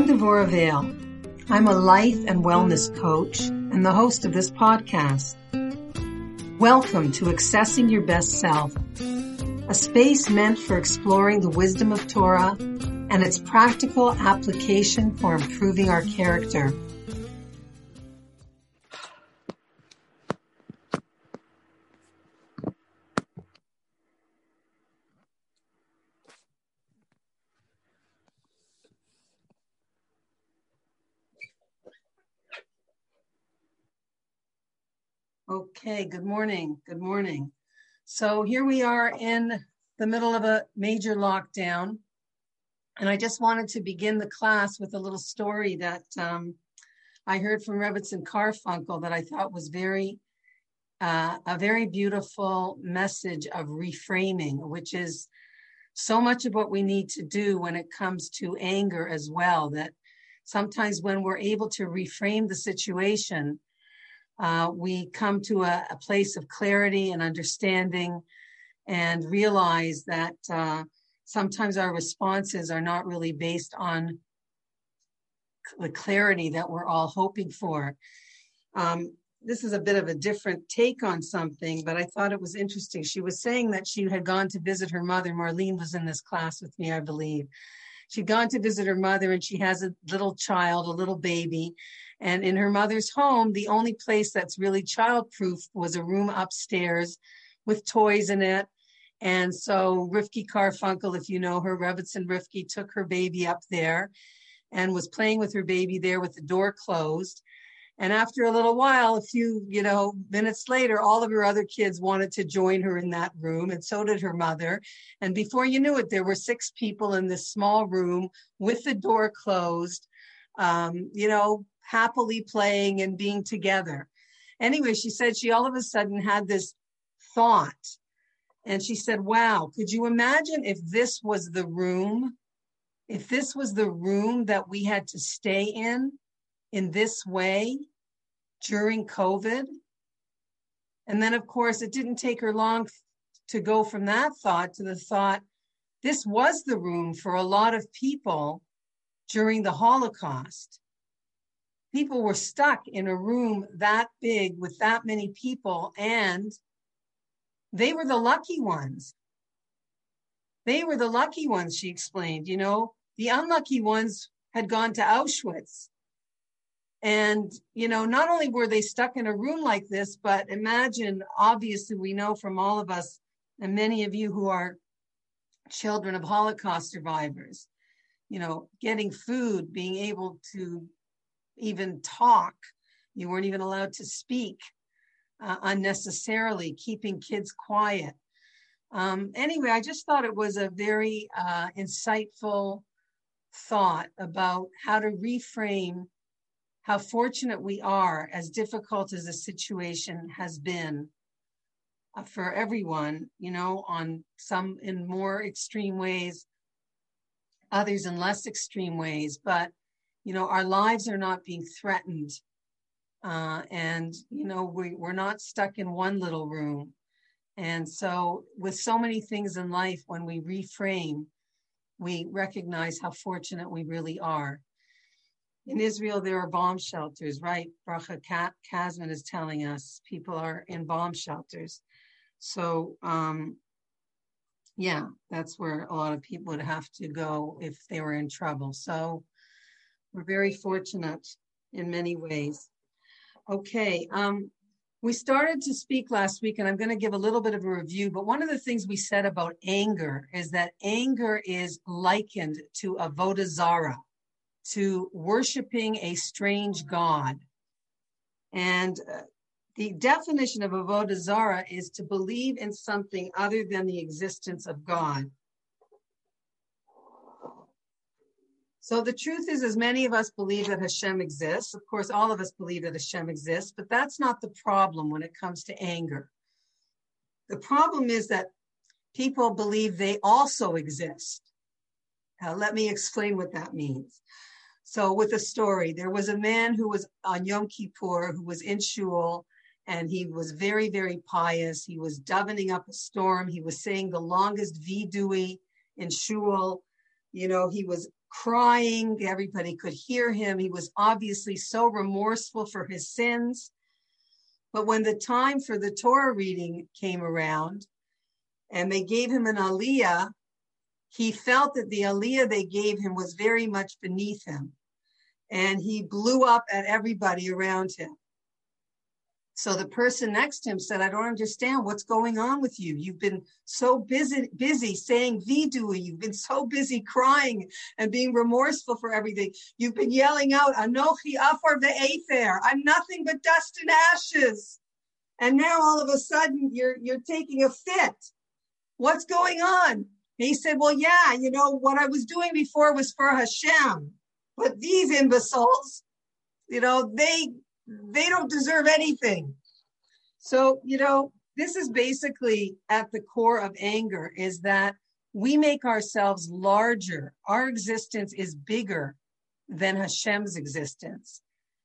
I'm Devorah Veil. I'm a life and wellness coach and the host of this podcast. Welcome to Accessing Your Best Self, a space meant for exploring the wisdom of Torah and its practical application for improving our character. Okay, good morning. Good morning. So here we are in the middle of a major lockdown. And I just wanted to begin the class with a little story that I heard from Rebbetzin Karfunkel that I thought was a very beautiful message of reframing, which is so much of what we need to do when it comes to anger as well, that sometimes when we're able to reframe the situation, we come to a place of clarity and understanding and realize that sometimes our responses are not really based on the clarity that we're all hoping for. This is a bit of a different take on something, but I thought it was interesting. She was saying that she had gone to visit her mother. Marlene was in this class with me, I believe. She'd gone to visit her mother and she has a little child, a little baby. And in her mother's home, the only place that's really childproof was a room upstairs with toys in it. And so Rifki Karfunkel, if you know her, Rebbetzin Rifki, took her baby up there and was playing with her baby there with the door closed. And after a little while, a few, minutes later, all of her other kids wanted to join her in that room, and so did her mother. And before you knew it, there were 6 people in this small room with the door closed, happily playing and being together. Anyway, she said she all of a sudden had this thought, and she said, wow, could you imagine if this was the room, that we had to stay in this way during COVID? And then, of course, it didn't take her long to go from that thought to the thought, this was the room for a lot of people during the Holocaust. People were stuck in a room that big with that many people, and they were the lucky ones. She explained. The unlucky ones had gone to Auschwitz. And, not only were they stuck in a room like this, but imagine, obviously, we know from all of us and many of you who are children of Holocaust survivors, getting food, being able to even talk, you weren't even allowed to speak unnecessarily, keeping kids quiet. Anyway, I just thought it was a very insightful thought about how to reframe how fortunate we are, as difficult as the situation has been for everyone, on some in more extreme ways, others in less extreme ways. But, our lives are not being threatened. We're not stuck in one little room. And so with so many things in life, when we reframe, we recognize how fortunate we really are. In Israel, there are bomb shelters, right? Bracha Kasman is telling us people are in bomb shelters. So, that's where a lot of people would have to go if they were in trouble. So we're very fortunate in many ways. Okay, we started to speak last week, and I'm going to give a little bit of a review, but one of the things we said about anger is that anger is likened to Avodah Zarah, to worshiping a strange god. And the definition of Avodah Zarah is to believe in something other than the existence of God. So the truth is, as many of us believe that Hashem exists, of course, all of us believe that Hashem exists, but that's not the problem when it comes to anger. The problem is that people believe they also exist. Now, let me explain what that means. So with a story, there was a man who was on Yom Kippur, who was in Shul, and he was very, very pious. He was davening up a storm. He was saying the longest vidui in Shul. He was crying. Everybody could hear him. He was obviously so remorseful for his sins. But when the time for the Torah reading came around and they gave him an aliyah, he felt that the aliyah they gave him was very much beneath him. And he blew up at everybody around him. So the person next to him said, I don't understand what's going on with you. You've been so busy saying vidui. You've been so busy crying and being remorseful for everything. You've been yelling out, Anochi afor v'efer. I'm nothing but dust and ashes. And now all of a sudden you're taking a fit. What's going on? And he said, well, yeah, you know, what I was doing before was for Hashem. But these imbeciles, you know, they don't deserve anything. So, you know, this is basically at the core of anger, is that we make ourselves larger. Our existence is bigger than Hashem's existence,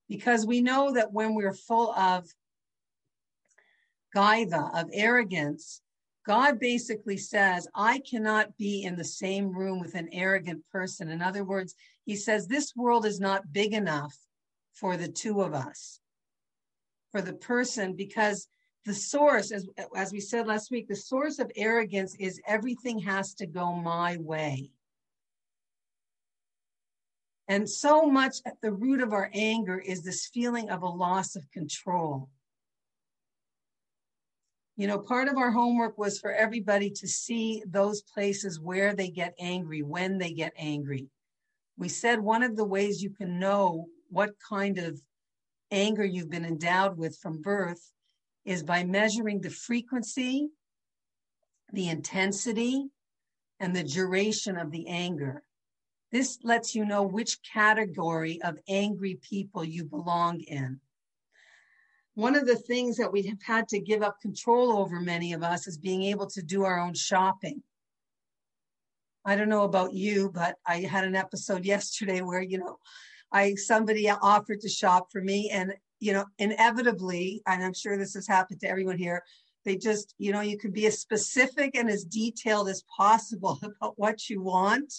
because we know that when we're full of gaiva, of arrogance, God basically says, I cannot be in the same room with an arrogant person. In other words, he says, this world is not big enough for the two of us, for the person, because the source, as we said last week, the source of arrogance is everything has to go my way. And so much at the root of our anger is this feeling of a loss of control. You know, part of our homework was for everybody to see those places where they get angry, when they get angry. We said one of the ways you can know what kind of anger you've been endowed with from birth is by measuring the frequency, the intensity, and the duration of the anger. This lets you know which category of angry people you belong in. One of the things that we have had to give up control over, many of us, is being able to do our own shopping. I don't know about you, but I had an episode yesterday where, you know, somebody offered to shop for me, and, you know, inevitably, and I'm sure this has happened to everyone here, they just, you know, you could be as specific and as detailed as possible about what you want.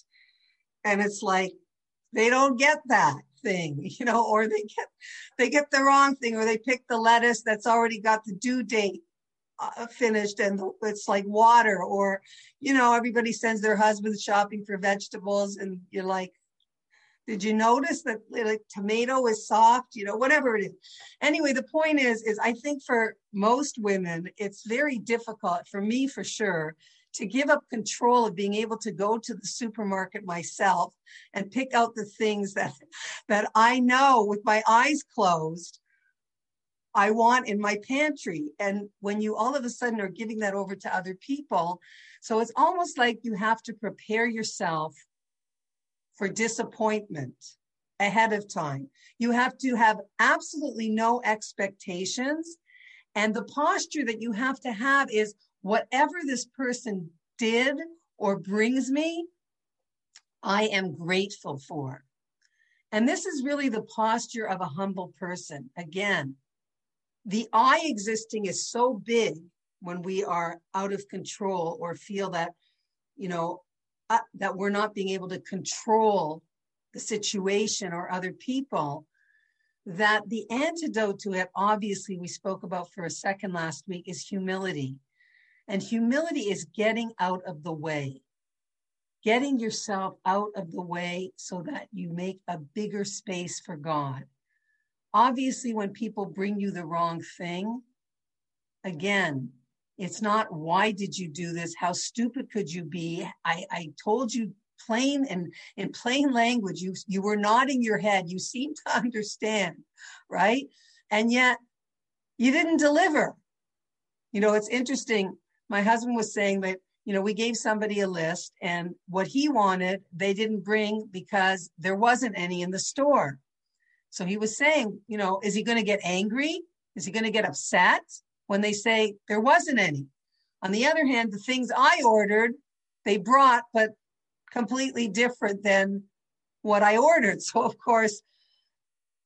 And it's like, they don't get that thing, you know, or they get the wrong thing, or they pick the lettuce that's already got the due date finished, and it's like water. Or, you know, everybody sends their husband shopping for vegetables, and you're like, did you notice that like tomato is soft, you know, whatever it is. Anyway, the point is I think for most women, it's very difficult, for me for sure, to give up control of being able to go to the supermarket myself and pick out the things that I know with my eyes closed, I want in my pantry. And when you all of a sudden are giving that over to other people, so it's almost like you have to prepare yourself for disappointment ahead of time. You have to have absolutely no expectations. And the posture that you have to have is, whatever this person did or brings me, I am grateful for. And this is really the posture of a humble person. Again, the I existing is so big when we are out of control or feel that, you know, that we're not being able to control the situation or other people, that the antidote to it, obviously, we spoke about for a second last week, is humility. And humility is getting out of the way, getting yourself out of the way so that you make a bigger space for God. Obviously, when people bring you the wrong thing, again, it's not, why did you do this? How stupid could you be? I told you plain and in plain language, you were nodding your head. You seem to understand, right? And yet you didn't deliver. You know, it's interesting. My husband was saying that, you know, we gave somebody a list, and what he wanted, they didn't bring because there wasn't any in the store. So he was saying, you know, is he going to get angry? Is he going to get upset when they say there wasn't any? On the other hand, the things I ordered, they brought, but completely different than what I ordered. So of course,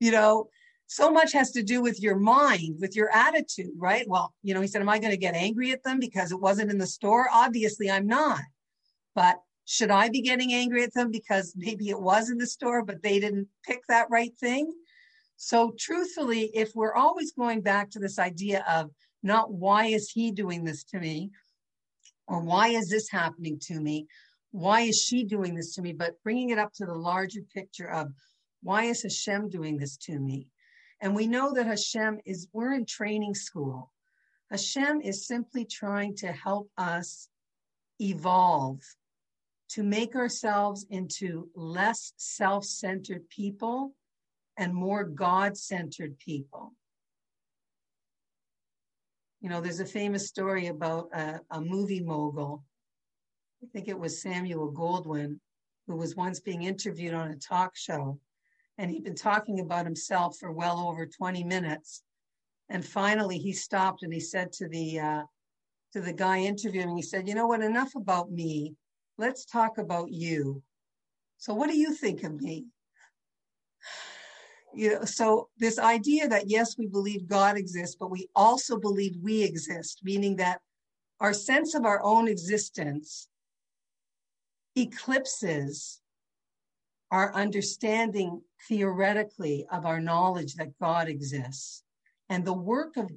you know, so much has to do with your mind, with your attitude, right? Well, you know, he said, am I going to get angry at them because it wasn't in the store? Obviously, I'm not. But should I be getting angry at them because maybe it was in the store, but they didn't pick that right thing? So truthfully, if we're always going back to this idea of not why is he doing this to me, or why is this happening to me? Why is she doing this to me? But bringing it up to the larger picture of why is Hashem doing this to me? And we know that Hashem is, we're in training school. Hashem is simply trying to help us evolve, to make ourselves into less self-centered people and more God-centered people. You know, there's a famous story about a movie mogul. I think it was Samuel Goldwyn, who was once being interviewed on a talk show. And he'd been talking about himself for well over 20 minutes. And finally, he stopped and he said to the guy interviewing, he said, you know what, enough about me. Let's talk about you. So what do you think of me? You know, so this idea that, yes, we believe God exists, but we also believe we exist, meaning that our sense of our own existence eclipses our understanding theoretically of our knowledge that God exists. And the work of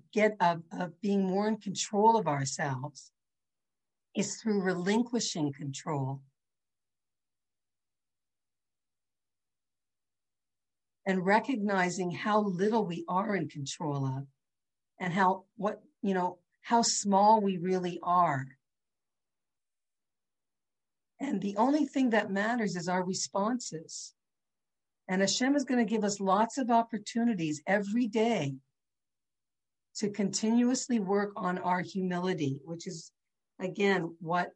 being more in control of ourselves is through relinquishing control. And recognizing how little we are in control of, and how, what, you know, how small we really are. And the only thing that matters is our responses. And Hashem is going to give us lots of opportunities every day to continuously work on our humility, which is, again, what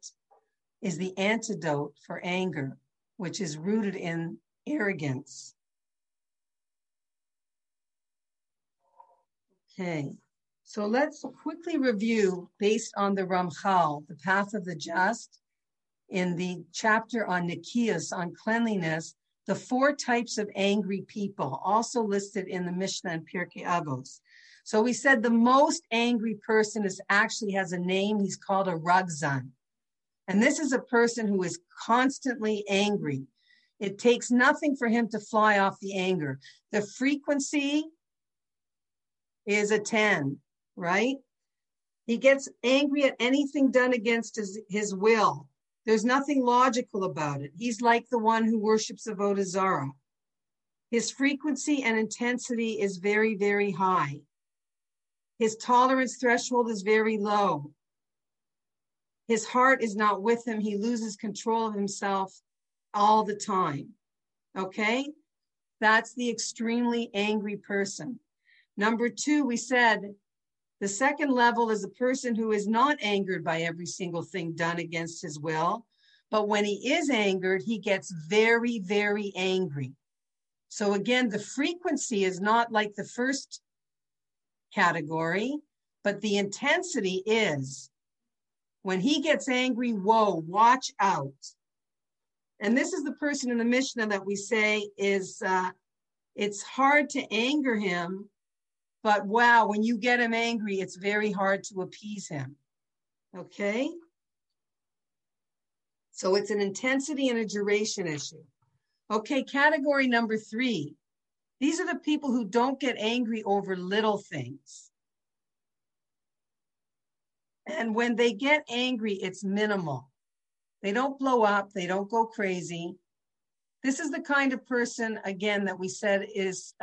is the antidote for anger, which is rooted in arrogance. Okay, so let's quickly review based on the Ramchal, the path of the just, in the chapter on Nikias, on cleanliness, the four types of angry people also listed in the Mishnah and Pirkei Avos. So we said the most angry person is actually has a name. He's called a Rugzan. And this is a person who is constantly angry. It takes nothing for him to fly off the anger. The frequency is a 10, right? He gets angry at anything done against his will. There's nothing logical about it. He's like the one who worships Avodah Zarah. His frequency and intensity is very, very high. His tolerance threshold is very low. His heart is not with him. He loses control of himself all the time, okay? That's the extremely angry person. Number two, we said the second level is a person who is not angered by every single thing done against his will. But when he is angered, he gets very, very angry. So again, the frequency is not like the first category, but the intensity is. When he gets angry, whoa, watch out. And this is the person in the Mishnah that we say is, it's hard to anger him. But wow, when you get him angry, it's very hard to appease him, okay? So it's an intensity and a duration issue. Okay, category number three. These are the people who don't get angry over little things. And when they get angry, it's minimal. They don't blow up. They don't go crazy. This is the kind of person, again, that we said is...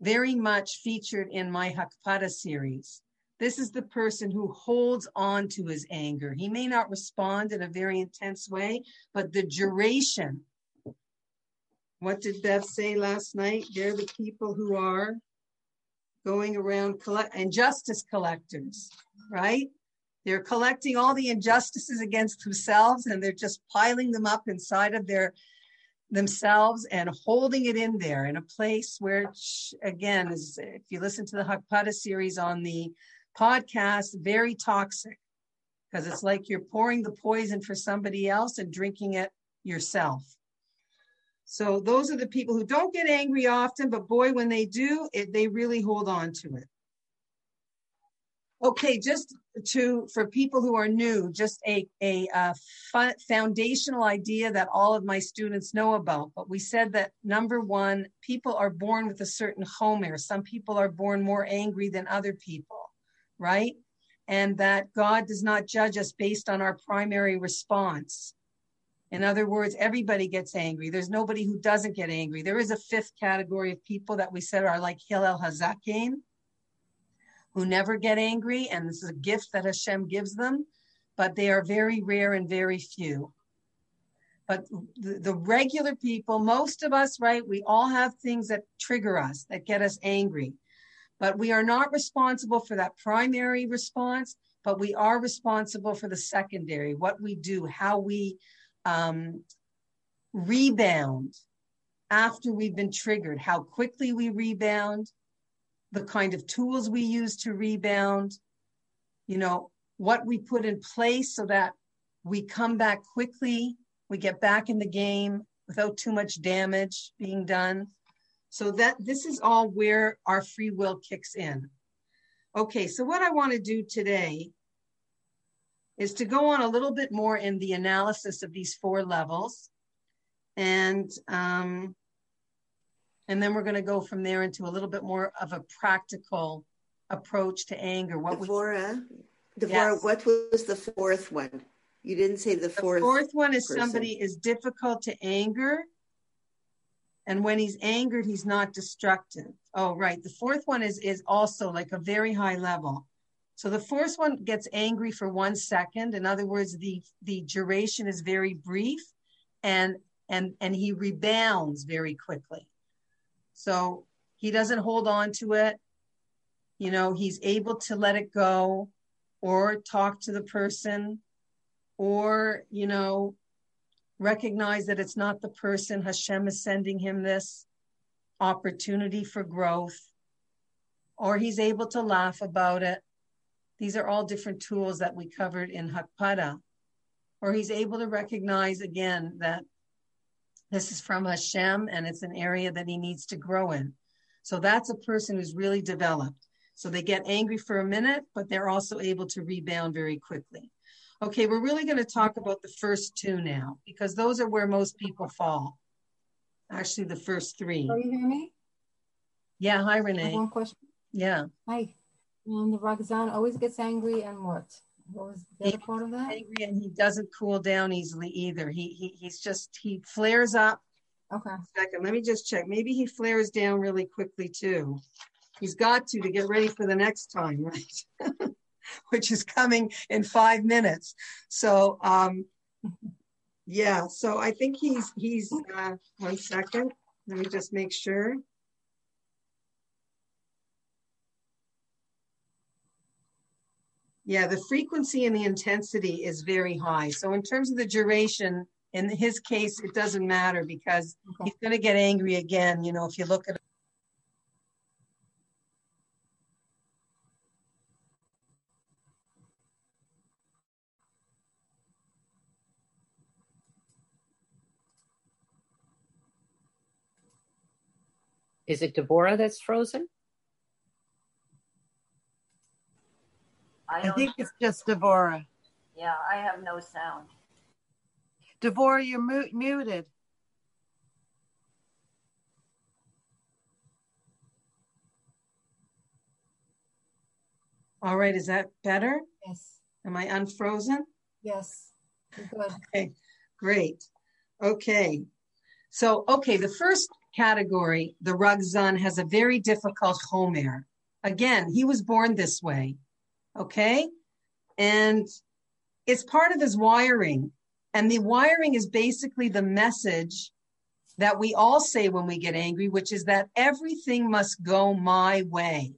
very much featured in my Hakpada series. This is the person who holds on to his anger. He may not respond in a very intense way, but the duration. What did Bev say last night? They're the people who are going around injustice collectors, right? They're collecting all the injustices against themselves and they're just piling them up inside of their themselves and holding it in there in a place where, again, is, if you listen to the Hakpada series on the podcast, very toxic because it's like you're pouring the poison for somebody else and drinking it yourself. So those are the people who don't get angry often, but boy, when they do, they really hold on to it. Okay, just for people who are new, just a foundational idea that all of my students know about. But we said that, number one, people are born with a certain chomer. Some people are born more angry than other people, right? And that God does not judge us based on our primary response. In other words, everybody gets angry. There's nobody who doesn't get angry. There is a fifth category of people that we said are like Hillel Hazaken, who never get angry, and this is a gift that Hashem gives them, but they are very rare and very few. But the regular people, most of us, right, we all have things that trigger us, that get us angry. But we are not responsible for that primary response, but we are responsible for the secondary, what we do, how we rebound after we've been triggered, how quickly we rebound, the kind of tools we use to rebound, you know, what we put in place so that we come back quickly, we get back in the game without too much damage being done. So that this is all where our free will kicks in. Okay, so what I want to do today is to go on a little bit more in the analysis of these four levels. And then we're going to go from there into a little bit more of a practical approach to anger. What Devorah, yes. What was the fourth one? You didn't say the fourth. The fourth one is somebody is difficult to anger. And when he's angered, he's not destructive. Oh, right. The fourth one is also like a very high level. So the fourth one gets angry for 1 second. In other words, the duration is very brief and he rebounds very quickly. So he doesn't hold on to it. You know, he's able to let it go or talk to the person or, you know, recognize that it's not the person. Hashem is sending him this opportunity for growth, or he's able to laugh about it. These are all different tools that we covered in Hakpada. Or he's able to recognize again that this is from Hashem, and it's an area that he needs to grow in. So that's a person who's really developed. So they get angry for a minute, but they're also able to rebound very quickly. Okay, we're really going to talk about the first two now, because those are where most people fall. Actually, the first three. Can you hear me? Yeah, hi, Renee. I have one question. Yeah. Hi. The Rugzan always gets angry and what? What was the other part of that? Angry, and he doesn't cool down easily either. He flares up. Okay. Second, let me just check. Maybe he flares down really quickly too. He's got to get ready for the next time, right? Which is coming in 5 minutes. So, yeah. So I think he's 1 second. Let me just make sure. Yeah, the frequency and the intensity is very high. So in terms of the duration, in his case, it doesn't matter because he's going to get angry again. You know, if you look at it. Is it Devorah that's frozen? I think it's just Devorah. Yeah, I have no sound. Devorah, you're muted. All right, is that better? Yes. Am I unfrozen? Yes. Good. Okay, great. Okay. So, the first category, the Rugzan, has a very difficult chomer. Again, he was born this way. Okay, and it's part of his wiring. And the wiring is basically the message that we all say when we get angry, which is that everything must go my way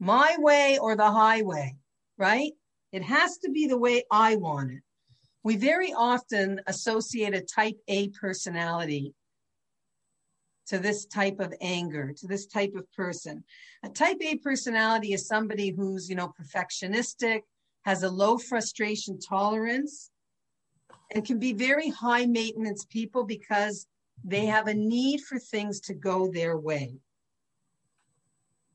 or the highway, right? It has to be the way I want it. We very often associate a type A personality to this type of anger, to this type of person. A type A personality is somebody who's, you know, perfectionistic, has a low frustration tolerance, and can be very high maintenance people because they have a need for things to go their way.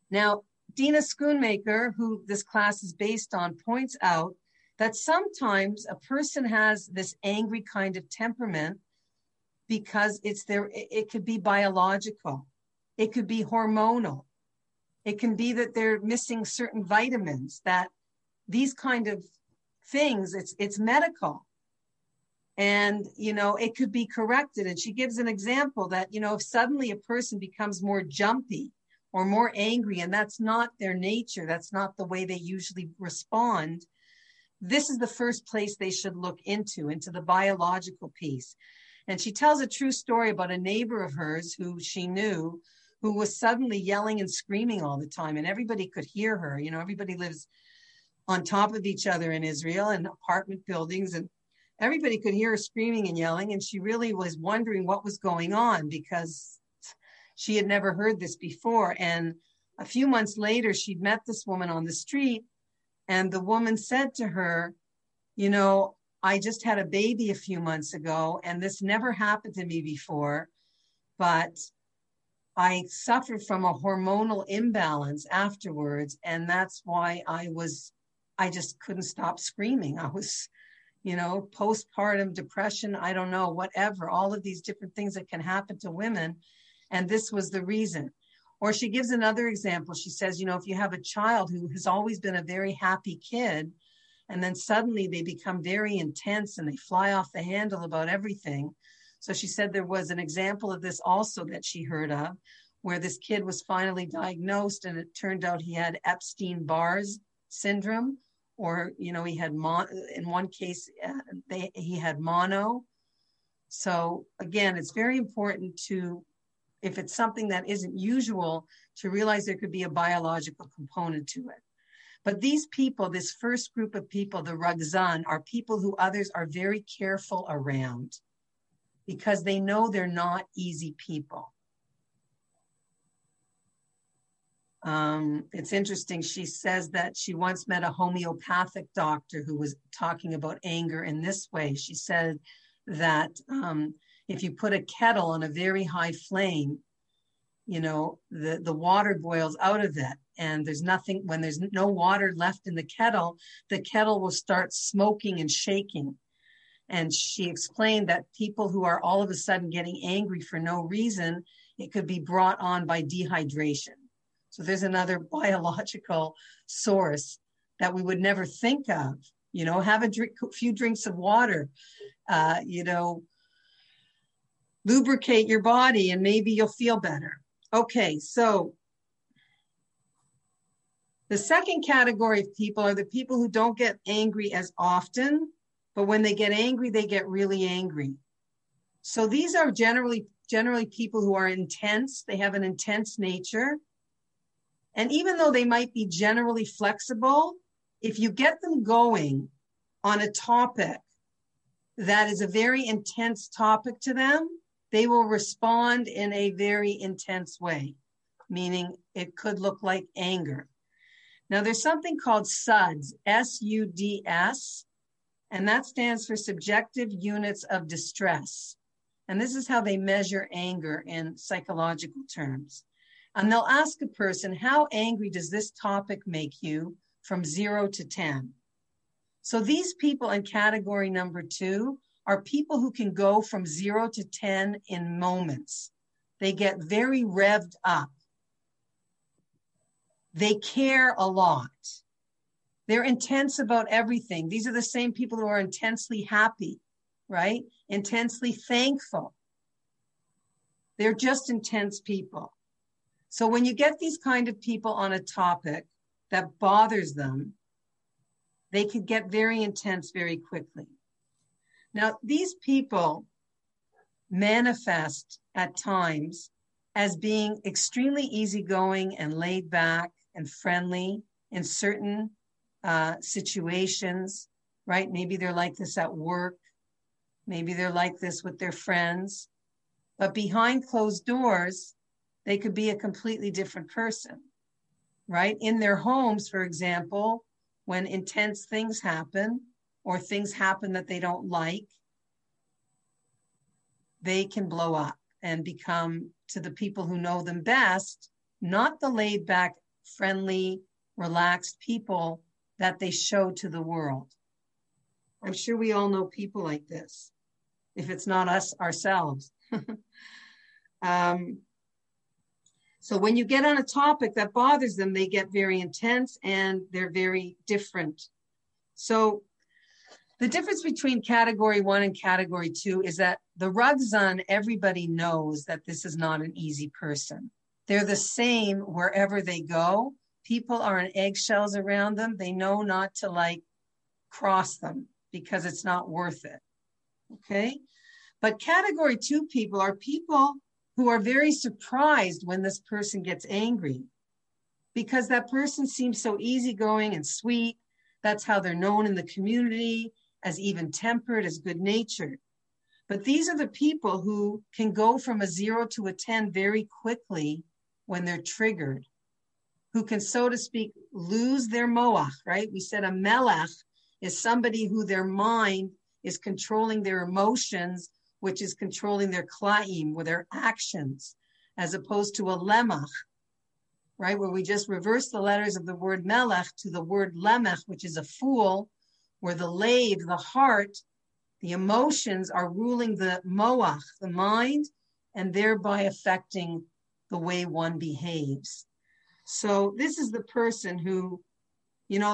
Now, Dina Schoonmaker, who this class is based on, points out that sometimes a person has this angry kind of temperament because it's their, it could be biological, it could be hormonal, it can be that they're missing certain vitamins, that these kind of things, it's medical. And, you know, it could be corrected. And she gives an example that, you know, if suddenly a person becomes more jumpy or more angry, and that's not their nature, that's not the way they usually respond, this is the first place they should look into the biological piece. And she tells a true story about a neighbor of hers who she knew, who was suddenly yelling and screaming all the time, and everybody could hear her. You know, everybody lives on top of each other in Israel and apartment buildings, and everybody could hear her screaming and yelling, and she really was wondering what was going on because she had never heard this before. And a few months later, she'd met this woman on the street, and the woman said to her, you know, I just had a baby a few months ago, and this never happened to me before, but I suffered from a hormonal imbalance afterwards, and that's why I just couldn't stop screaming. I was, you know, postpartum depression, I don't know, whatever, all of these different things that can happen to women. And this was the reason. Or she gives another example. She says, you know, if you have a child who has always been a very happy kid, and then suddenly they become very intense and they fly off the handle about everything. So she said there was an example of this also that she heard of, where this kid was finally diagnosed and it turned out he had Epstein-Barr's syndrome, or, you know, he had, in one case, he had mono. So again, it's very important to, if it's something that isn't usual, to realize there could be a biological component to it. But these people, this first group of people, the Rugzan, are people who others are very careful around because they know they're not easy people. It's interesting. She says that she once met a homeopathic doctor who was talking about anger in this way. She said that if you put a kettle on a very high flame, you know, the water boils out of it. And there's nothing, when there's no water left in the kettle will start smoking and shaking. And she explained that people who are all of a sudden getting angry for no reason, it could be brought on by dehydration. So there's another biological source that we would never think of. You know, have a few drinks of water, you know, lubricate your body and maybe you'll feel better. Okay, so the second category of people are the people who don't get angry as often, but when they get angry, they get really angry. So these are generally people who are intense. They have an intense nature. And even though they might be generally flexible, if you get them going on a topic that is a very intense topic to them, they will respond in a very intense way, meaning it could look like anger. Now, there's something called SUDS, S-U-D-S, and that stands for Subjective Units of Distress. And this is how they measure anger in psychological terms. And they'll ask a person, how angry does this topic make you from 0 to 10? So these people in category number 2 are people who can go from 0 to 10 in moments. They get very revved up. They care a lot. They're intense about everything. These are the same people who are intensely happy, right? Intensely thankful. They're just intense people. So when you get these kind of people on a topic that bothers them, they could get very intense very quickly. Now, these people manifest at times as being extremely easygoing and laid back and friendly in certain situations, right? Maybe they're like this at work. Maybe they're like this with their friends. But behind closed doors, they could be a completely different person, right? In their homes, for example, when intense things happen or things happen that they don't like, they can blow up and become, to the people who know them best, not the laid back friendly, relaxed people that they show to the world. I'm sure we all know people like this, if it's not us ourselves. So when you get on a topic that bothers them, they get very intense and they're very different. So the difference between category one and category two is that the Rugzan, everybody knows that this is not an easy person. They're the same wherever they go. People are on eggshells around them. They know not to cross them because it's not worth it. Okay. But category two people are people who are very surprised when this person gets angry because that person seems so easygoing and sweet. That's how they're known in the community, as even-tempered, as good-natured. But these are the people who can go from a 0 to a 10 very quickly when they're triggered, who can, so to speak, lose their moach, right? We said a melech is somebody who their mind is controlling their emotions, which is controlling their klaim, with their actions, as opposed to a lemach, right? Where we just reverse the letters of the word melech to the word lemach, which is a fool, where the lave, the heart, the emotions are ruling the moach, the mind, and thereby affecting the way one behaves. So this is the person who,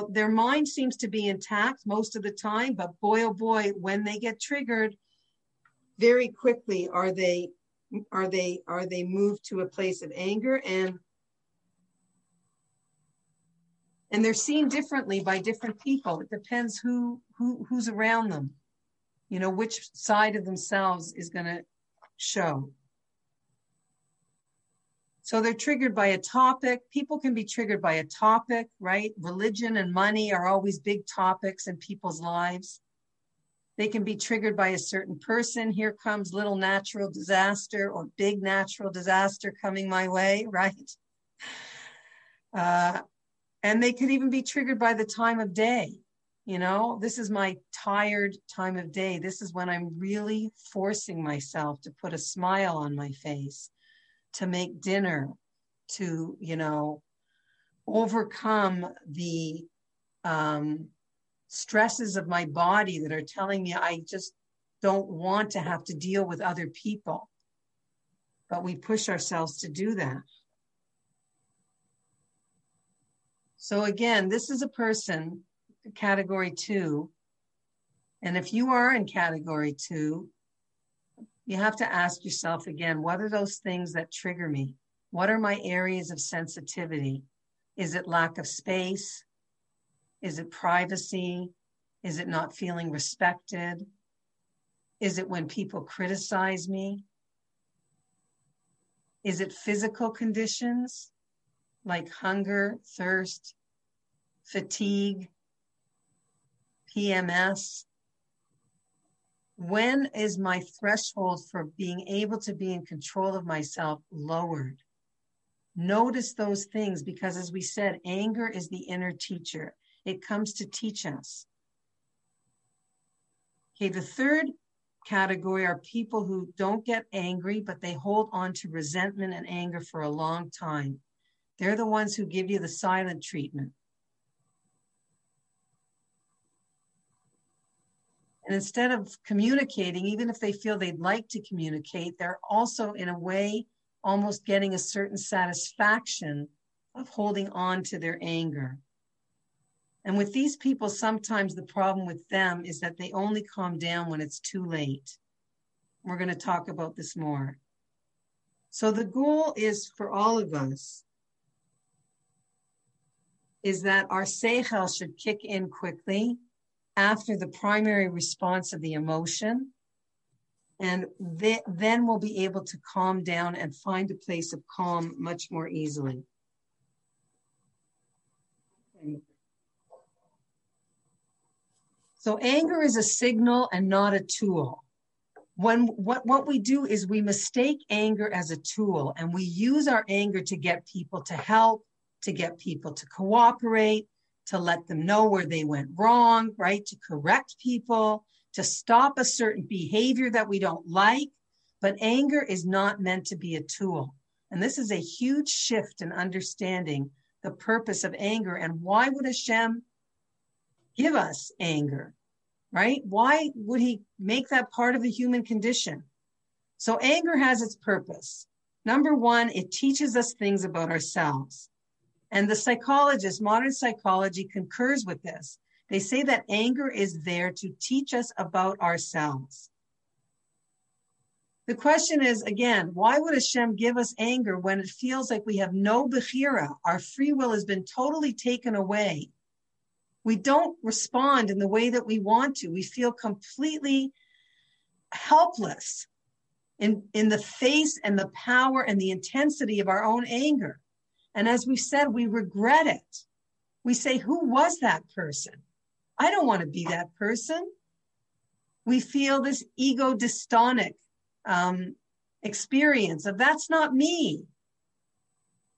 their mind seems to be intact most of the time, but boy, oh boy, when they get triggered, very quickly are they moved to a place of anger, and they're seen differently by different people. It depends who's around them, which side of themselves is going to show. So they're triggered by a topic. People can be triggered by a topic, right? Religion and money are always big topics in people's lives. They can be triggered by a certain person. Here comes little natural disaster or big natural disaster coming my way, right? And they could even be triggered by the time of day. This is my tired time of day. This is when I'm really forcing myself to put a smile on my face, to make dinner, to, overcome the stresses of my body that are telling me I just don't want to have to deal with other people. But we push ourselves to do that. So again, this is a person, category two. And if you are in category two, you have to ask yourself again, what are those things that trigger me? What are my areas of sensitivity? Is it lack of space? Is it privacy? Is it not feeling respected? Is it when people criticize me? Is it physical conditions like hunger, thirst, fatigue, PMS? When is my threshold for being able to be in control of myself lowered? Notice those things, because as we said, anger is the inner teacher. It comes to teach us. Okay, the third category are people who don't get angry, but they hold on to resentment and anger for a long time. They're the ones who give you the silent treatment. And instead of communicating, even if they feel they'd like to communicate, they're also in a way almost getting a certain satisfaction of holding on to their anger. And with these people, sometimes the problem with them is that they only calm down when it's too late. We're going to talk about this more. So the goal is for all of us is that our seichel should kick in quickly after the primary response of the emotion. And then we'll be able to calm down and find a place of calm much more easily. Okay. So anger is a signal and not a tool. What we do is we mistake anger as a tool, and we use our anger to get people to help, to get people to cooperate, to let them know where they went wrong, right? To correct people, to stop a certain behavior that we don't like. But anger is not meant to be a tool. And this is a huge shift in understanding the purpose of anger. And why would Hashem give us anger, right? Why would he make that part of the human condition? So anger has its purpose. Number one, it teaches us things about ourselves. And the psychologist, modern psychology, concurs with this. They say that anger is there to teach us about ourselves. The question is, again, why would Hashem give us anger when it feels like we have no bechira? Our free will has been totally taken away. We don't respond in the way that we want to. We feel completely helpless in the face and the power and the intensity of our own anger. And as we've said, we regret it. We say, who was that person? I don't want to be that person. We feel this ego dystonic experience of that's not me.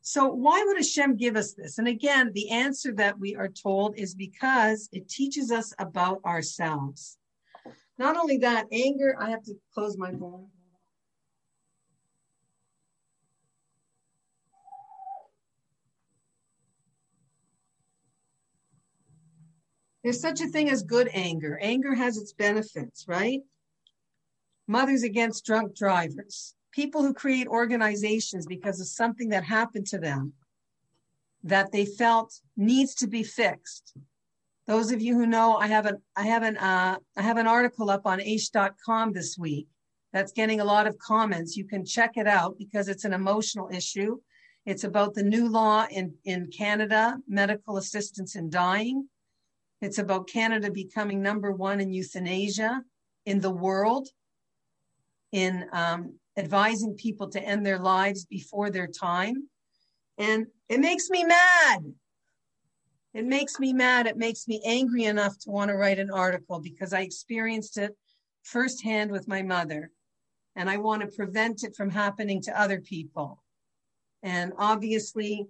So why would Hashem give us this? And again, the answer that we are told is because it teaches us about ourselves. Not only that, anger, I have to close my door. There's such a thing as good anger. Anger has its benefits, right? Mothers against drunk drivers, people who create organizations because of something that happened to them that they felt needs to be fixed. Those of you who know, I have an article up on h.com this week that's getting a lot of comments. You can check it out because it's an emotional issue. It's about the new law in Canada, medical assistance in dying. It's about Canada becoming number one in euthanasia in the world, in advising people to end their lives before their time. And it makes me mad. It makes me mad. It makes me angry enough to want to write an article because I experienced it firsthand with my mother. And I want to prevent it from happening to other people. And obviously,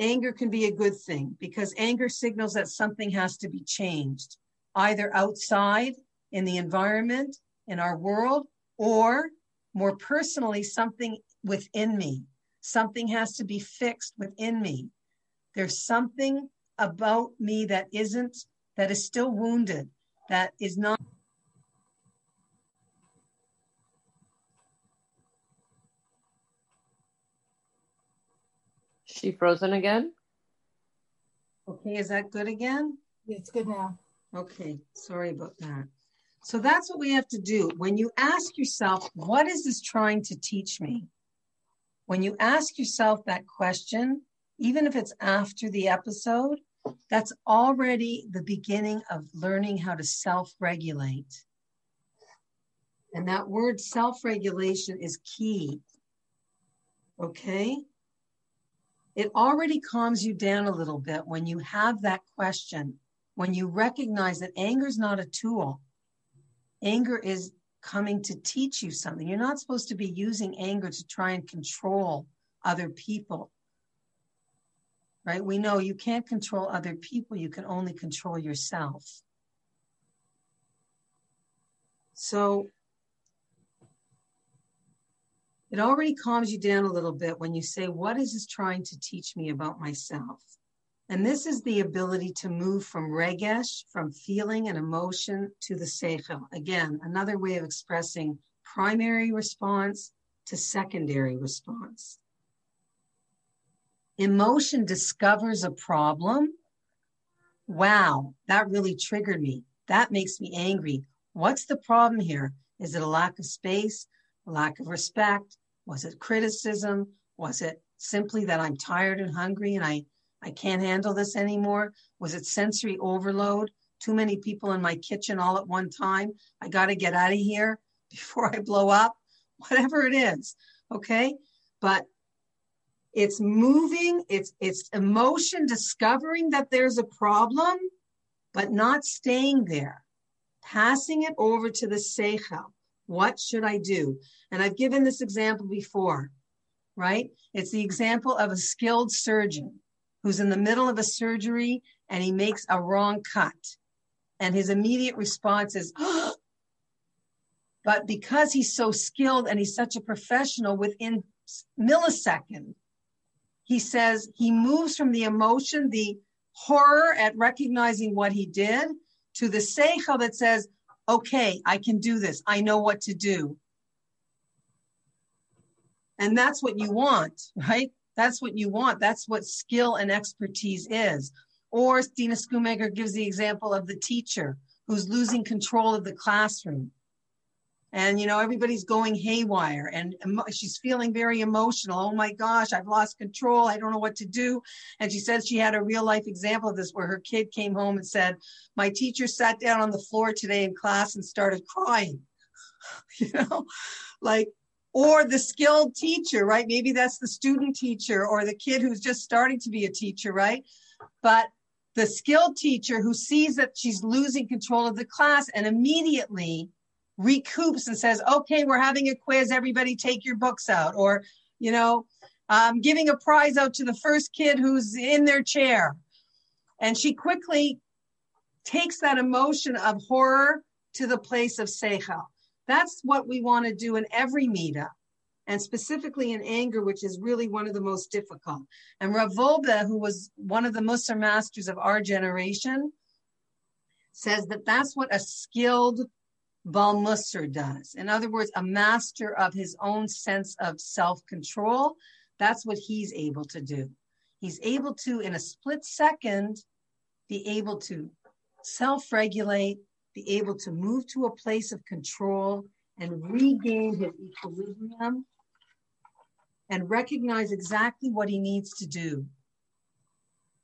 anger can be a good thing because anger signals that something has to be changed, either outside in the environment, in our world, or more personally, something within me. Something has to be fixed within me. There's something about me that is still wounded, that is not. She frozen again? Okay, is that good again? It's good now. Okay, sorry about that. So that's what we have to do. When you ask yourself, what is this trying to teach me? When you ask yourself that question, even if it's after the episode, that's already the beginning of learning how to self-regulate. And that word self-regulation is key. Okay? It already calms you down a little bit when you have that question, when you recognize that anger is not a tool. Anger is coming to teach you something. You're not supposed to be using anger to try and control other people, right? We know you can't control other people. You can only control yourself. So it already calms you down a little bit when you say, what is this trying to teach me about myself? And this is the ability to move from regesh, from feeling and emotion, to the seichel. Again, another way of expressing primary response to secondary response. Emotion discovers a problem. Wow, that really triggered me. That makes me angry. What's the problem here? Is it a lack of space, a lack of respect? Was it criticism? Was it simply that I'm tired and hungry and I can't handle this anymore? Was it sensory overload? Too many people in my kitchen all at one time. I got to get out of here before I blow up, whatever it is. Okay. But it's moving. It's emotion, discovering that there's a problem, but not staying there, passing it over to the seichel. What should I do? And I've given this example before, right? It's the example of a skilled surgeon who's in the middle of a surgery and he makes a wrong cut. And his immediate response is, oh! But because he's so skilled and he's such a professional, within millisecond, He says he moves from the emotion, the horror at recognizing what he did, to the seichel that says, okay, I can do this. I know what to do. And that's what you want, right? That's what you want. That's what skill and expertise is. Or Dina Schoonmaker gives the example of the teacher who's losing control of the classroom. And, you know, everybody's going haywire and she's feeling very emotional. Oh my gosh, I've lost control. I don't know what to do. And she said she had a real life example of this where her kid came home and said, my teacher sat down on the floor today in class and started crying, you know, like, or the skilled teacher, right? Maybe that's the student teacher or the kid who's just starting to be a teacher, right? But the skilled teacher who sees that she's losing control of the class and immediately recoups and says, okay, we're having a quiz, everybody take your books out, or, you know, giving a prize out to the first kid who's in their chair. And she quickly takes that emotion of horror to the place of seichel. That's what we want to do in every midah, and specifically in anger, which is really one of the most difficult. And Rav Volbe, who was one of the Musar masters of our generation, says that that's what a skilled Bal Musar does. In other words, a master of his own sense of self-control. That's what he's able to do. He's able to, in a split second, be able to self-regulate, be able to move to a place of control and regain his equilibrium and recognize exactly what he needs to do.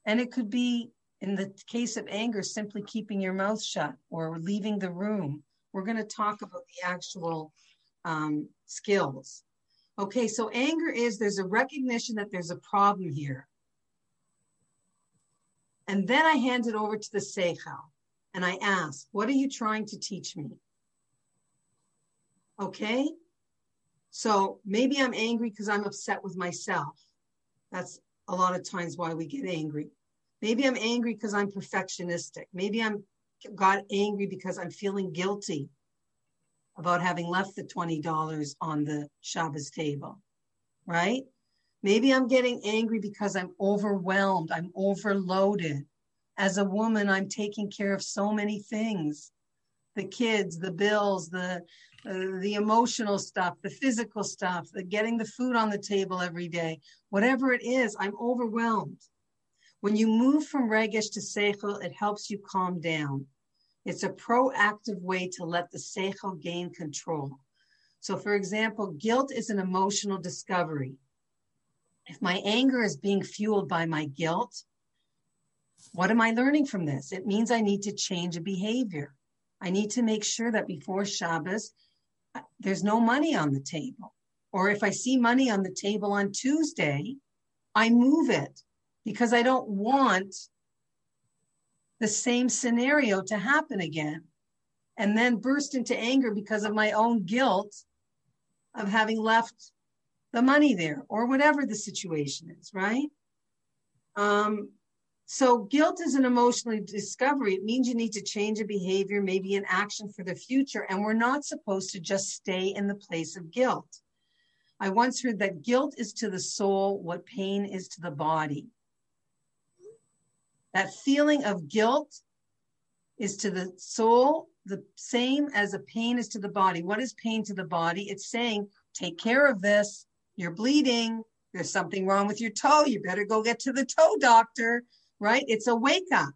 And it could be, in the case of anger, simply keeping your mouth shut or leaving the room. We're going to talk about the actual skills. Okay, so anger is, there's a recognition that there's a problem here. And then I hand it over to the seichel. And I ask, what are you trying to teach me? Okay, so maybe I'm angry because I'm upset with myself. That's a lot of times why we get angry. Maybe I'm angry because I'm perfectionistic. Maybe I'm got angry because I'm feeling guilty about having left the $20 on the Shabbos table, right? Maybe I'm getting angry because I'm overwhelmed, I'm overloaded. As a woman, I'm taking care of so many things, the kids, the bills, the emotional stuff, the physical stuff, the getting the food on the table every day, whatever it is, I'm overwhelmed. When you move from regesh to seichel, it helps you calm down. It's a proactive way to let the seichel gain control. So for example, guilt is an emotional discovery. If my anger is being fueled by my guilt, what am I learning from this? It means I need to change a behavior. I need to make sure that before Shabbos, there's no money on the table. Or if I see money on the table on Tuesday, I move it because I don't want the same scenario to happen again. And then burst into anger because of my own guilt of having left the money there or whatever the situation is, right? So guilt is an emotional discovery. It means you need to change a behavior, maybe an action for the future. And we're not supposed to just stay in the place of guilt. I once heard that guilt is to the soul what pain is to the body. That feeling of guilt is to the soul the same as a pain is to the body. What is pain to the body? It's saying, take care of this. You're bleeding. There's something wrong with your toe. You better go get to the toe doctor. Right? It's a wake up.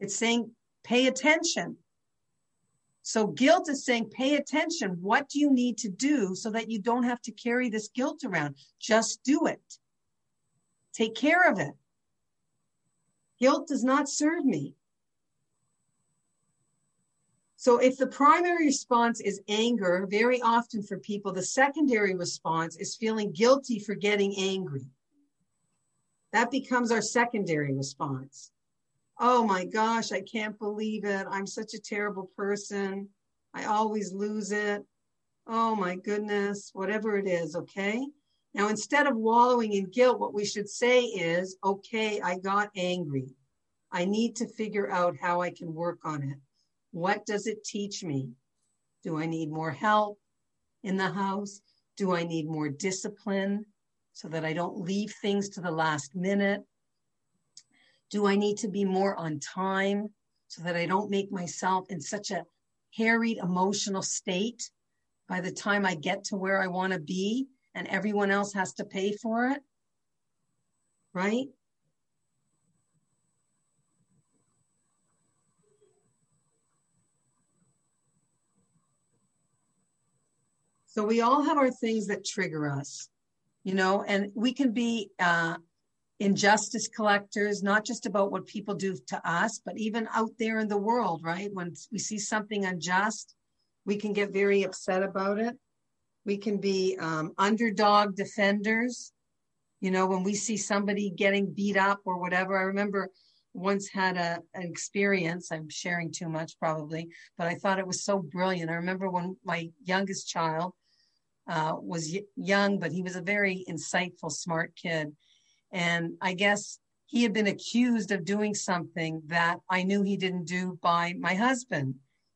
It's saying, pay attention. So guilt is saying, pay attention. What do you need to do so that you don't have to carry this guilt around? Just do it. Take care of it. Guilt does not serve me. So if the primary response is anger, very often for people, the secondary response is feeling guilty for getting angry. That becomes our secondary response. Oh my gosh, I can't believe it. I'm such a terrible person. I always lose it. Oh my goodness, whatever it is, okay? Now, instead of wallowing in guilt, what we should say is, okay, I got angry. I need to figure out how I can work on it. What does it teach me? Do I need more help in the house? Do I need more discipline? so that I don't leave things to the last minute? Do I need to be more on time so that I don't make myself in such a harried emotional state by the time I get to where I want to be and everyone else has to pay for it, right? So we all have our things that trigger us, you know, and we can be injustice collectors, not just about what people do to us, but even out there in the world, right? When we see something unjust, we can get very upset about it. We can be underdog defenders. You know, when we see somebody getting beat up or whatever. I remember once had an experience, I'm sharing too much probably, but I thought it was so brilliant. I remember when my youngest child was young, but he was a very insightful, smart kid. And I guess he had been accused of doing something that I knew he didn't do by my husband.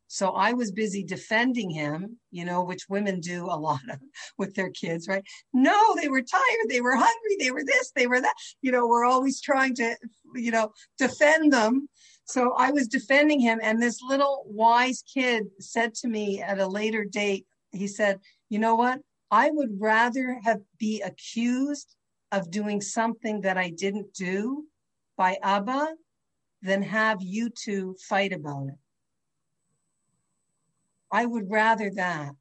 So I was busy defending him, you know, which women do a lot of with their kids, right? No, they were tired. They were hungry. They were this, they were that, you know, we're always trying to, you know, defend them. So I was defending him. And this little wise kid said to me at a later date, he said, you know what? I would rather have be accused of doing something that I didn't do by Abba than have you two fight about it. I would rather that.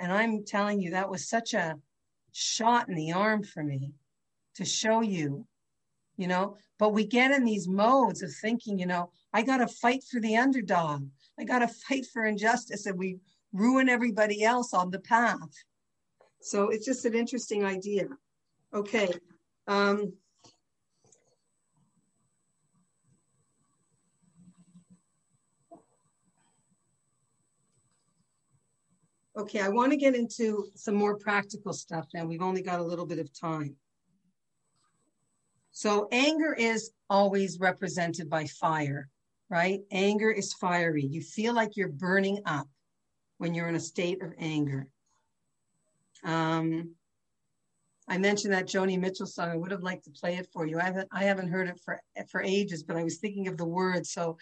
And I'm telling you, that was such a shot in the arm for me to show you, you know, but we get in these modes of thinking, you know, I got to fight for the underdog. I got to fight for injustice, and we ruin everybody else on the path. So it's just an interesting idea. Okay. Okay, I want to get into some more practical stuff now. We've only got a little bit of time. So anger is always represented by fire, right? Anger is fiery. You feel like you're burning up when you're in a state of anger. I mentioned that Joni Mitchell song. I would have liked to play it for you. I haven't heard it for ages, but I was thinking of the words. So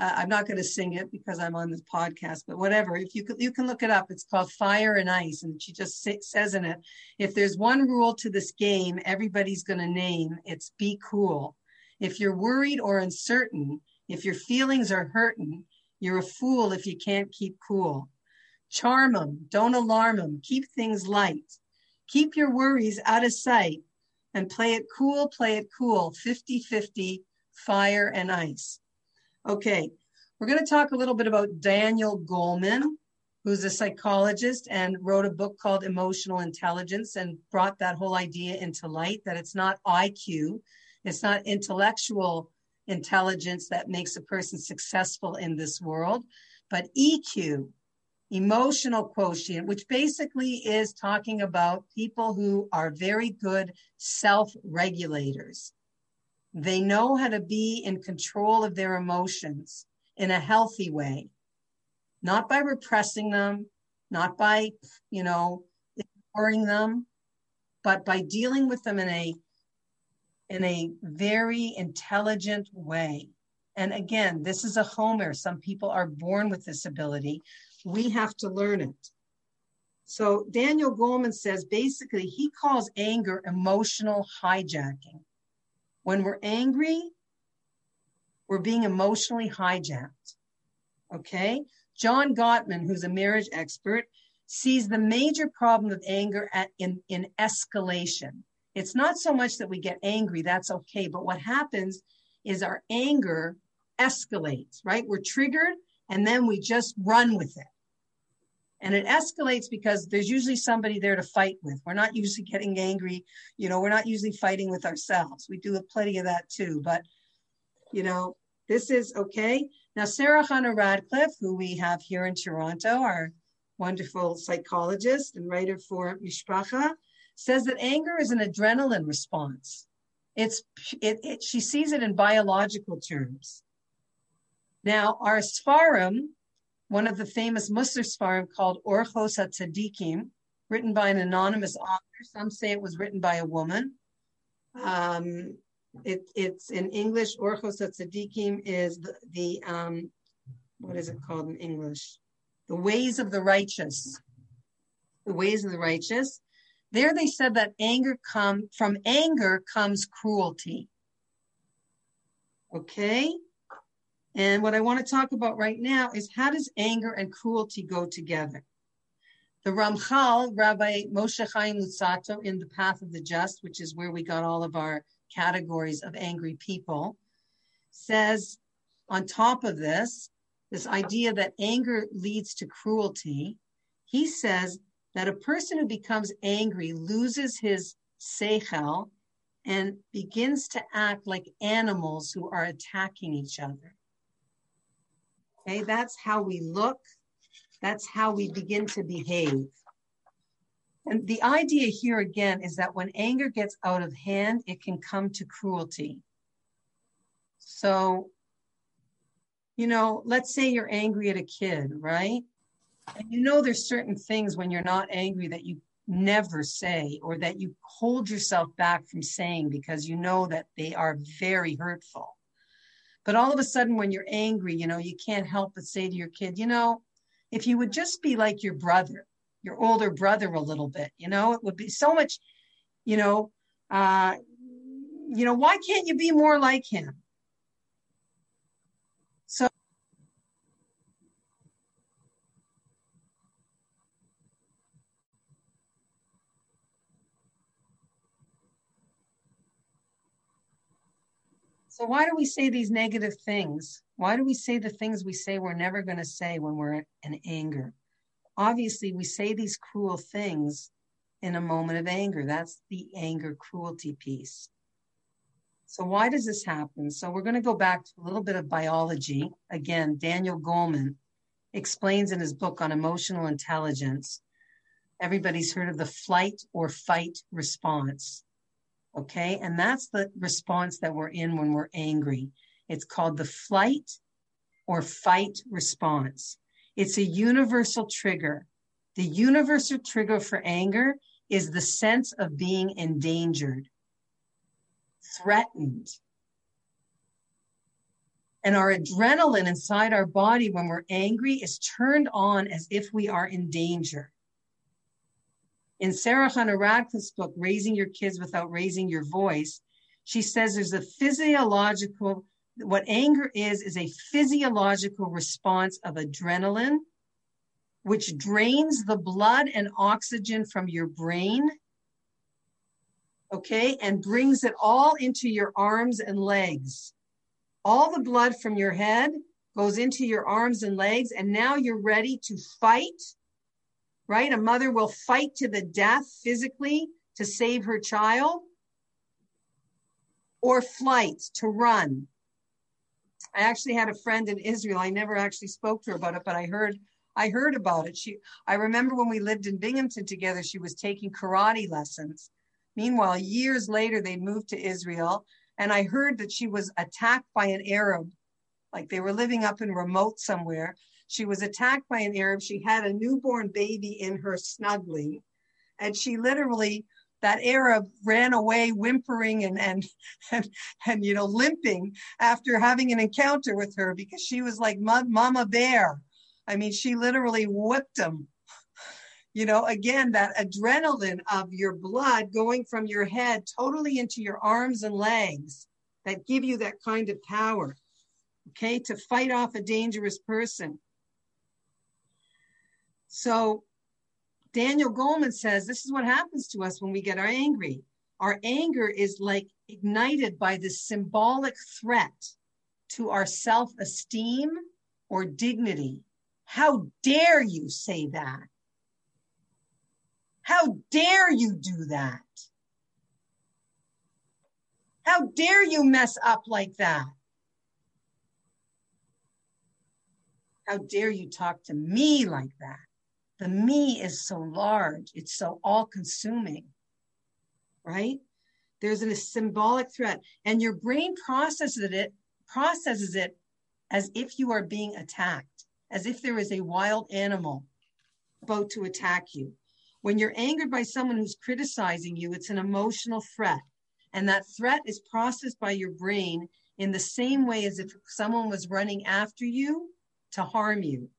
I'm not going to sing it because I'm on this podcast, but whatever. If you can look it up. It's called Fire and Ice. And she just says in it, if there's one rule to this game, everybody's going to name, it's be cool. If you're worried or uncertain, if your feelings are hurting, you're a fool if you can't keep cool. Charm them. Don't alarm them. Keep things light. Keep your worries out of sight and play it cool, 50-50, fire and ice. Okay, we're going to talk a little bit about Daniel Goleman, who's a psychologist and wrote a book called Emotional Intelligence and brought that whole idea into light, that it's not IQ, it's not intellectual intelligence that makes a person successful in this world, but EQ, emotional quotient, which basically is talking about people who are very good self-regulators. They know how to be in control of their emotions in a healthy way, not by repressing them, not by, you know, ignoring them, but by dealing with them in a very intelligent way. And again, this is a homer. Some people are born with this ability. We have to learn it. So Daniel Goleman says, basically, he calls anger emotional hijacking. When we're angry, we're being emotionally hijacked, okay? John Gottman, who's a marriage expert, sees the major problem of anger in escalation. It's not so much that we get angry, that's okay, but what happens is our anger escalates, right? We're triggered, and then we just run with it. And it escalates because there's usually somebody there to fight with. We're not usually getting angry. You know, we're not usually fighting with ourselves. We do have plenty of that too. But, you know, this is okay. Now, Sarah Hannah Radcliffe, who we have here in Toronto, our wonderful psychologist and writer for Mishpacha, says that anger is an adrenaline response. She sees it in biological terms. Now, our Sfarim, one of the famous Musar Sfarim called Orchos Atzadikim, written by an anonymous author. Some say it was written by a woman. It's in English. Orchos Atzadikim is the what is it called in English? The Ways of the Righteous. The Ways of the Righteous. There they said that from anger comes cruelty. Okay? And what I want to talk about right now is, how does anger and cruelty go together? The Ramchal, Rabbi Moshe Chaim Lutzato, in The Path of the Just, which is where we got all of our categories of angry people, says on top of this idea that anger leads to cruelty, he says that a person who becomes angry loses his seichel and begins to act like animals who are attacking each other. Okay, that's how we look. That's how we begin to behave. And the idea here again is that when anger gets out of hand, it can come to cruelty. So, let's say you're angry at a kid, right? And there's certain things when you're not angry that you never say, or that you hold yourself back from saying because you know that they are very hurtful. But all of a sudden when you're angry, you can't help but say to your kid, if you would just be like your brother, your older brother a little bit, it would be so much, why can't you be more like him? So why do we say these negative things? Why do we say the things we say we're never going to say when we're in anger? Obviously, we say these cruel things in a moment of anger. That's the anger cruelty piece. So why does this happen? So we're going to go back to a little bit of biology. Again, Daniel Goleman explains in his book on emotional intelligence. Everybody's heard of the flight or fight response. Okay, and that's the response that we're in when we're angry. It's called the flight or fight response. It's a universal trigger. The universal trigger for anger is the sense of being endangered, threatened. And our adrenaline inside our body when we're angry is turned on as if we are in danger. In Sarah Hannah Radcliffe's book, Raising Your Kids Without Raising Your Voice, she says there's a physiological, what anger is a physiological response of adrenaline, which drains the blood and oxygen from your brain, okay, and brings it all into your arms and legs. All the blood from your head goes into your arms and legs, and now you're ready to fight. Right? A mother will fight to the death physically to save her child, or flight, to run. I actually had a friend in Israel. I never actually spoke to her about it, but I heard about it. I remember when we lived in Binghamton together, she was taking karate lessons. Meanwhile, years later, they moved to Israel, and I heard that she was attacked by an Arab, like they were living up in remote somewhere. She was attacked by an Arab. She had a newborn baby in her snugly. And she literally, that Arab ran away whimpering and limping after having an encounter with her, because she was like Mama Bear. I mean, she literally whipped him. Again, that adrenaline of your blood going from your head totally into your arms and legs that give you that kind of power, okay, to fight off a dangerous person. So Daniel Goleman says this is what happens to us when we get angry. Our anger is like ignited by this symbolic threat to our self-esteem or dignity. How dare you say that? How dare you do that? How dare you mess up like that? How dare you talk to me like that? The me is so large. It's so all-consuming, right? There's a symbolic threat. And your brain processes it as if you are being attacked, as if there is a wild animal about to attack you. When you're angered by someone who's criticizing you, it's an emotional threat. And that threat is processed by your brain in the same way as if someone was running after you to harm you.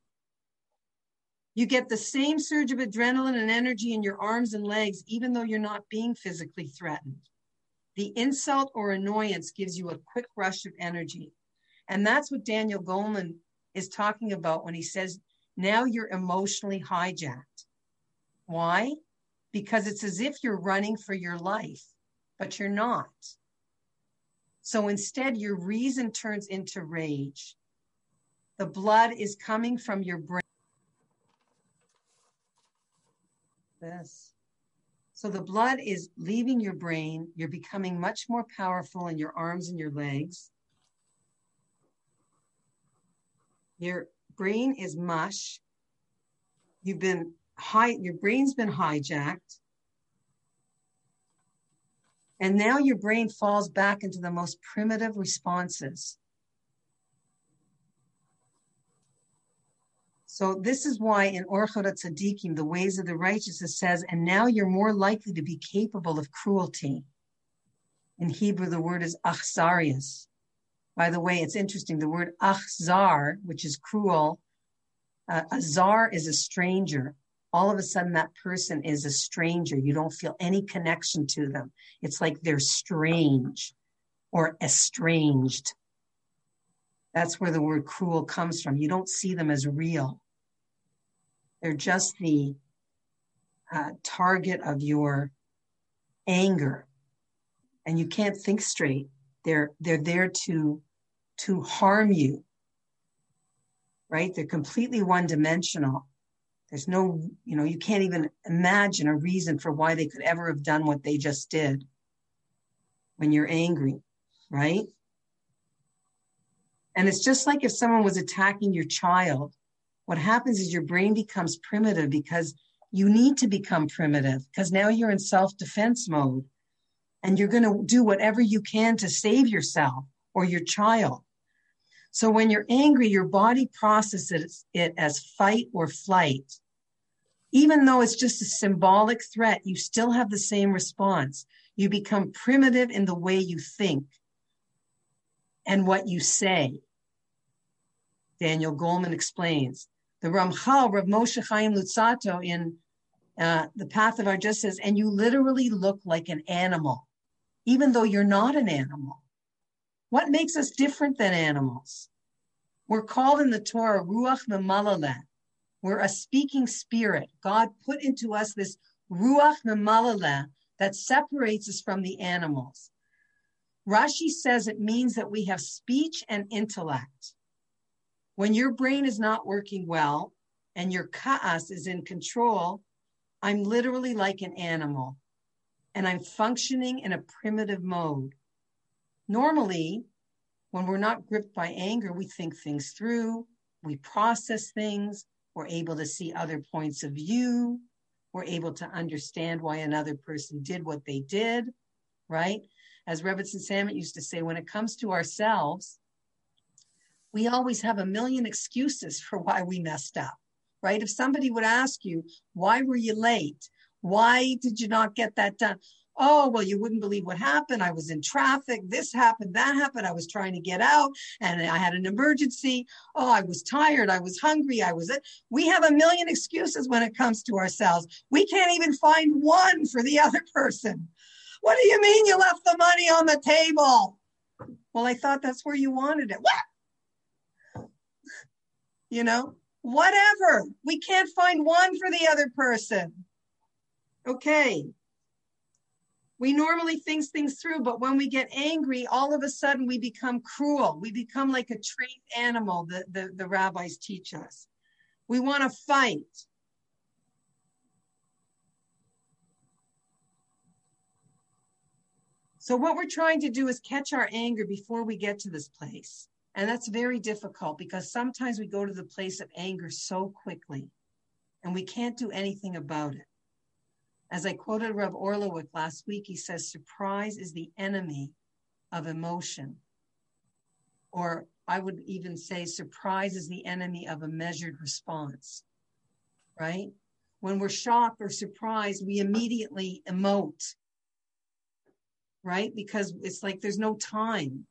You get the same surge of adrenaline and energy in your arms and legs, even though you're not being physically threatened. The insult or annoyance gives you a quick rush of energy. And that's what Daniel Goleman is talking about when he says, now you're emotionally hijacked. Why? Because it's as if you're running for your life, but you're not. So instead, your reason turns into rage. The blood is coming from your brain. So the blood is leaving your brain. You're becoming much more powerful in your arms and your legs. Your brain is mush. Your brain's been hijacked. And now your brain falls back into the most primitive responses. So this is why in Orchos Atzadikim, the ways of the righteous, it says, and now you're more likely to be capable of cruelty. In Hebrew, the word is achzarius. By the way, it's interesting, the word achzar, which is cruel, a zar is a stranger. All of a sudden, that person is a stranger. You don't feel any connection to them. It's like they're strange or estranged. That's where the word cruel comes from. You don't see them as real. They're just the target of your anger. And you can't think straight. They're there to harm you, right? They're completely one-dimensional. There's no, you can't even imagine a reason for why they could ever have done what they just did when you're angry, right? And it's just like if someone was attacking your child, what happens is your brain becomes primitive because you need to become primitive because now you're in self-defense mode and you're going to do whatever you can to save yourself or your child. So when you're angry, your body processes it as fight or flight. Even though it's just a symbolic threat, you still have the same response. You become primitive in the way you think and what you say. Daniel Goleman explains. The Ramchal, Rav Moshe Chaim Lutzato, in The Path of Our Just says, and you literally look like an animal, even though you're not an animal. What makes us different than animals? We're called in the Torah, Ruach M'malaleh. We're a speaking spirit. God put into us this Ruach M'malaleh that separates us from the animals. Rashi says it means that we have speech and intellect. When your brain is not working well and your ka'as is in control, I'm literally like an animal and I'm functioning in a primitive mode. Normally, when we're not gripped by anger, we think things through, we process things, we're able to see other points of view, we're able to understand why another person did what they did, right? As Rebbetzin Samet used to say, when it comes to ourselves, we always have a million excuses for why we messed up, right? If somebody would ask you, why were you late? Why did you not get that done? Oh, well, you wouldn't believe what happened. I was in traffic. This happened, that happened. I was trying to get out and I had an emergency. Oh, I was tired. I was hungry. We have a million excuses when it comes to ourselves. We can't even find one for the other person. What do you mean you left the money on the table? Well, I thought that's where you wanted it. What? Whatever. We can't find one for the other person. Okay. We normally think things through, but when we get angry, all of a sudden we become cruel. We become like a trained animal, the rabbis teach us. We want to fight. So what we're trying to do is catch our anger before we get to this place. And that's very difficult because sometimes we go to the place of anger so quickly and we can't do anything about it. As I quoted Rev Orlowick last week, he says, surprise is the enemy of emotion. Or I would even say surprise is the enemy of a measured response, right? When we're shocked or surprised, we immediately emote, right? Because it's like there's no time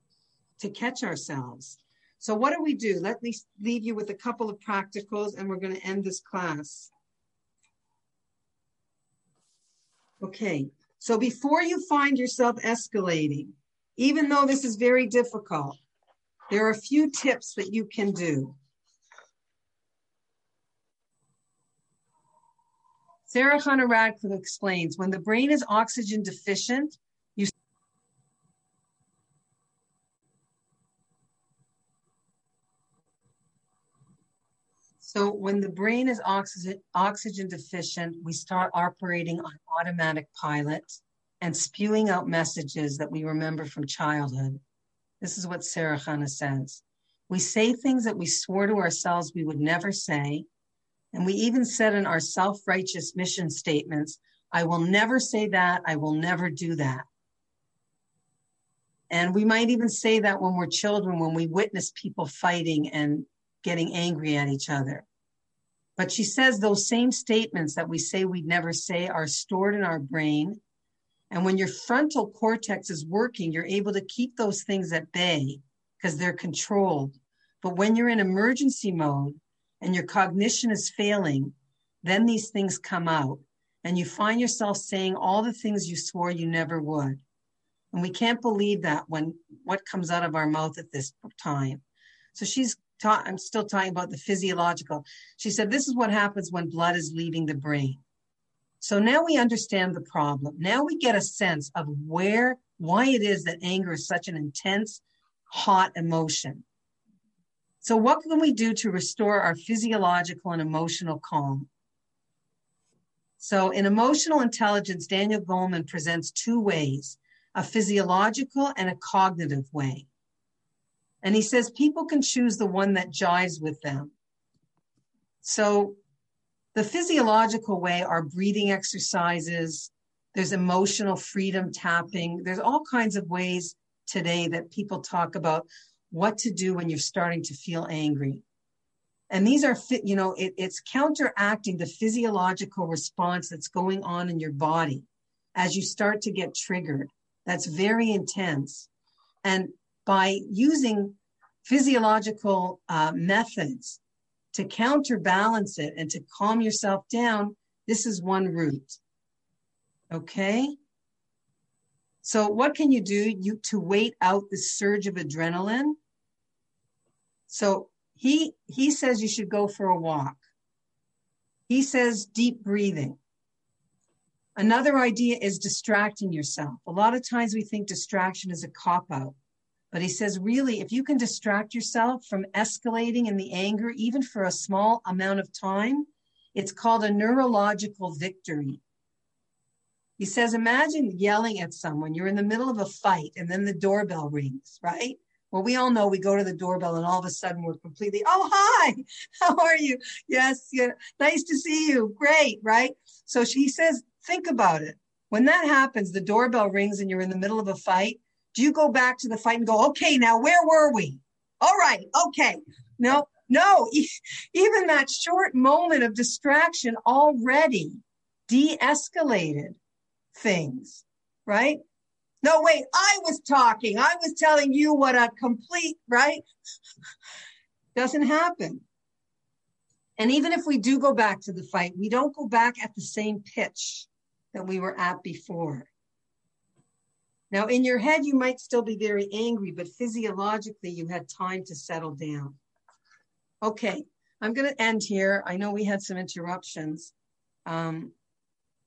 to catch ourselves. So what do we do? Let me leave you with a couple of practicals and we're going to end this class. Okay, so before you find yourself escalating, even though this is very difficult, there are a few tips that you can do. Sarah Hannah Radcliffe explains, when the brain is oxygen deficient, you so when the brain is oxygen deficient, we start operating on automatic pilot and spewing out messages that we remember from childhood. This is what Sarah Hannah says. We say things that we swore to ourselves we would never say. And we even said in our self-righteous mission statements, I will never say that, I will never do that. And we might even say that when we're children, when we witness people fighting and getting angry at each other. But she says those same statements that we say we'd never say are stored in our brain. And when your frontal cortex is working, you're able to keep those things at bay because they're controlled. But when you're in emergency mode, and your cognition is failing, then these things come out and you find yourself saying all the things you swore you never would. And we can't believe that when what comes out of our mouth at this time. So I'm still talking about the physiological. She said, this is what happens when blood is leaving the brain. So now we understand the problem. Now we get a sense of why it is that anger is such an intense, hot emotion. So what can we do to restore our physiological and emotional calm? So in emotional intelligence, Daniel Goleman presents two ways, a physiological and a cognitive way. And he says people can choose the one that jives with them. So the physiological way are breathing exercises, there's emotional freedom tapping, there's all kinds of ways today that people talk about what to do when you're starting to feel angry. And these are, it's counteracting the physiological response that's going on in your body as you start to get triggered. That's very intense. And by using physiological methods to counterbalance it and to calm yourself down, this is one route. Okay? So what can you do to wait out the surge of adrenaline? So he says you should go for a walk. He says deep breathing. Another idea is distracting yourself. A lot of times we think distraction is a cop-out. But he says, really, if you can distract yourself from escalating in the anger, even for a small amount of time, it's called a neurological victory. He says, imagine yelling at someone. You're in the middle of a fight and then the doorbell rings, right? Well, we all know we go to the doorbell and all of a sudden we're completely, oh, hi, how are you? Yes, yeah, nice to see you. Great, right? So she says, think about it. When that happens, the doorbell rings and you're in the middle of a fight. Do you go back to the fight and go, okay, now where were we? All right, okay. No, even that short moment of distraction already de-escalated things, right? No, wait, I was talking. I was telling you what a complete, right? Doesn't happen. And even if we do go back to the fight, we don't go back at the same pitch that we were at before. Now, in your head, you might still be very angry, but physiologically, you had time to settle down. Okay, I'm going to end here. I know we had some interruptions.